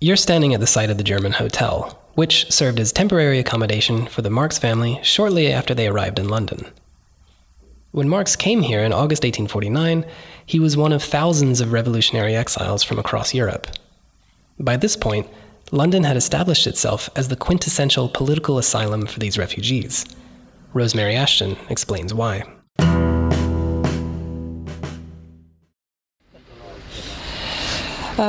You're standing at the site of the German hotel, which served as temporary accommodation for the Marx family shortly after they arrived in London. When Marx came here in August 1849, he was one of thousands of revolutionary exiles from across Europe. By this point, London had established itself as the quintessential political asylum for these refugees. Rosemary Ashton explains why.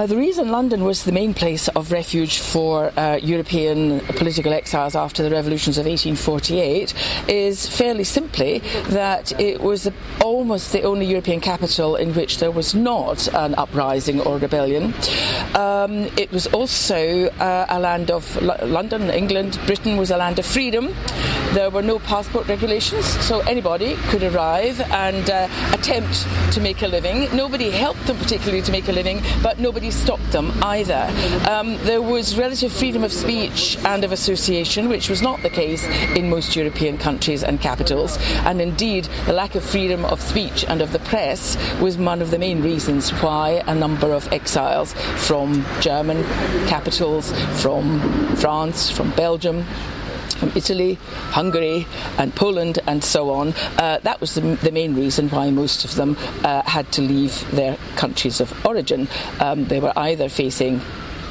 The reason London was the main place of refuge for European political exiles after the revolutions of 1848 is fairly simply that it was almost the only European capital in which there was not an uprising or rebellion. It was also a land of London, England, Britain was a land of freedom. There were no passport regulations, so anybody could arrive and attempt to make a living. Nobody helped them particularly to make a living, but nobody stopped them either. There was relative freedom of speech and of association, which was not the case in most European countries and capitals. And indeed, the lack of freedom of speech and of the press was one of the main reasons why a number of exiles from German capitals, from France, from Belgium, from Italy, Hungary and Poland and so on. That was the main reason why most of them had to leave their countries of origin. They were either facing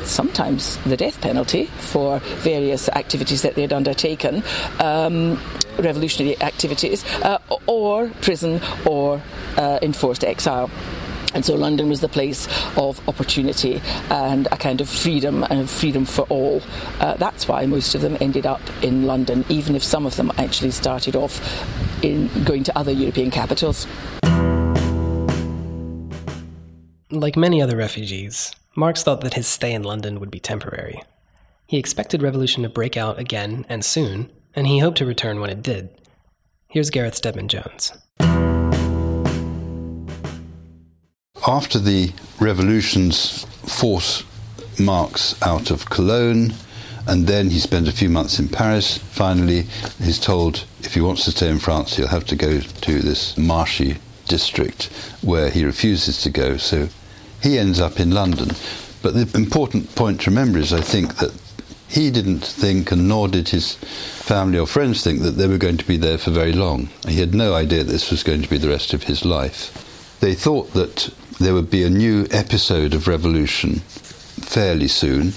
sometimes the death penalty for various activities that they had undertaken, revolutionary activities, or prison or enforced exile. And so London was the place of opportunity and a kind of freedom and freedom for all. That's why most of them ended up in London, even if some of them actually started off in going to other European capitals. Like many other refugees, Marx thought that his stay in London would be temporary. He expected revolution to break out again and soon, and he hoped to return when it did. Here's Gareth Stedman-Jones. After the revolutions forced Marx out of Cologne, and then he spent a few months in Paris. Finally, he's told if he wants to stay in France, he'll have to go to this marshy district where he refuses to go. So he ends up in London. But the important point to remember is, I think, that he didn't think, and nor did his family or friends think, that they were going to be there for very long. He had no idea this was going to be the rest of his life. They thought that there would be a new episode of revolution fairly soon.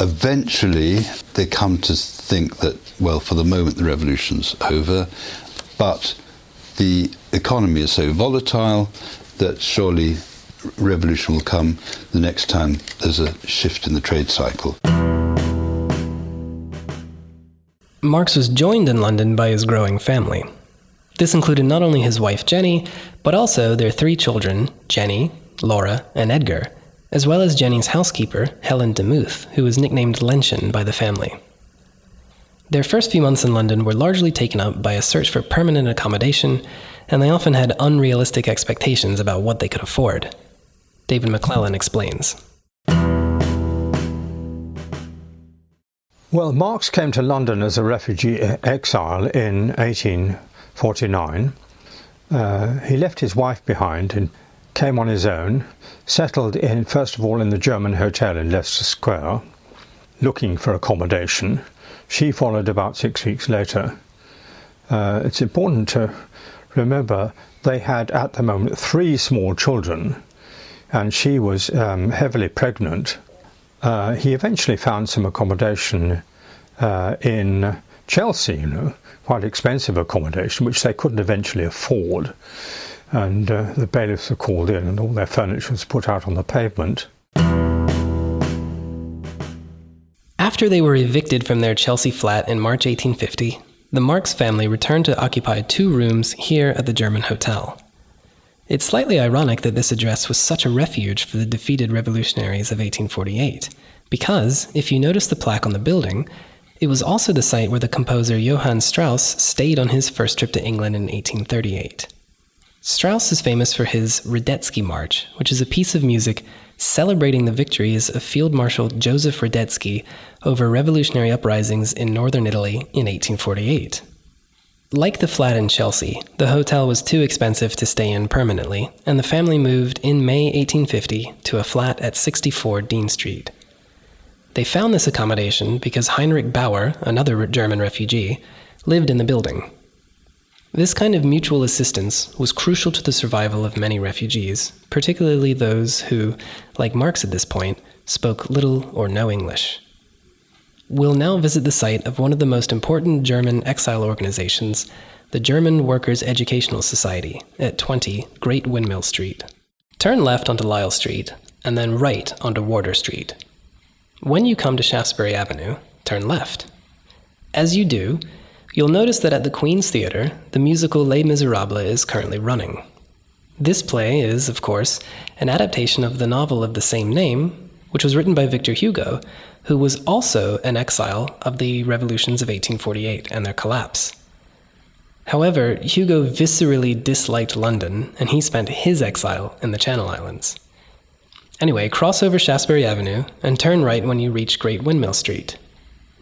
Eventually, they come to think that, well, for the moment the revolution's over, but the economy is so volatile that surely revolution will come the next time there's a shift in the trade cycle. Marx was joined in London by his growing family. This included not only his wife Jenny, but also their three children, Jenny, Laura, and Edgar, as well as Jenny's housekeeper, Helen DeMuth, who was nicknamed Lenchen by the family. Their first few months in London were largely taken up by a search for permanent accommodation, and they often had unrealistic expectations about what they could afford. David McClellan explains. Well, Marx came to London as a refugee exile in 1849. He left his wife behind and came on his own, settled in, first of all, in the German hotel in Leicester Square, looking for accommodation. She followed about 6 weeks later. It's important to remember they had at the moment 3 small children, and she was heavily pregnant. He eventually found some accommodation in Chelsea, quite expensive accommodation, which they couldn't eventually afford. And the bailiffs were called in and all their furniture was put out on the pavement. After they were evicted from their Chelsea flat in March 1850, the Marx family returned to occupy 2 rooms here at the German hotel. It's slightly ironic that this address was such a refuge for the defeated revolutionaries of 1848, because, if you notice the plaque on the building, it was also the site where the composer Johann Strauss stayed on his first trip to England in 1838. Strauss is famous for his Radetzky March, which is a piece of music celebrating the victories of Field Marshal Joseph Radetzky over revolutionary uprisings in northern Italy in 1848. Like the flat in Chelsea, the hotel was too expensive to stay in permanently, and the family moved in May 1850 to a flat at 64 Dean Street. They found this accommodation because Heinrich Bauer, another German refugee, lived in the building. This kind of mutual assistance was crucial to the survival of many refugees, particularly those who, like Marx at this point, spoke little or no English. We'll now visit the site of one of the most important German exile organizations, the German Workers' Educational Society, at 20 Great Windmill Street. Turn left onto Lisle Street, and then right onto Wardour Street. When you come to Shaftesbury Avenue, turn left. As you do, you'll notice that at the Queen's Theatre, the musical Les Misérables is currently running. This play is, of course, an adaptation of the novel of the same name, which was written by Victor Hugo, who was also an exile of the revolutions of 1848 and their collapse. However, Hugo viscerally disliked London, and he spent his exile in the Channel Islands. Anyway, cross over Shaftesbury Avenue and turn right when you reach Great Windmill Street.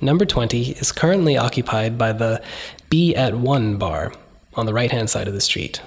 Number 20 is currently occupied by the Be at One bar on the right-hand side of the street.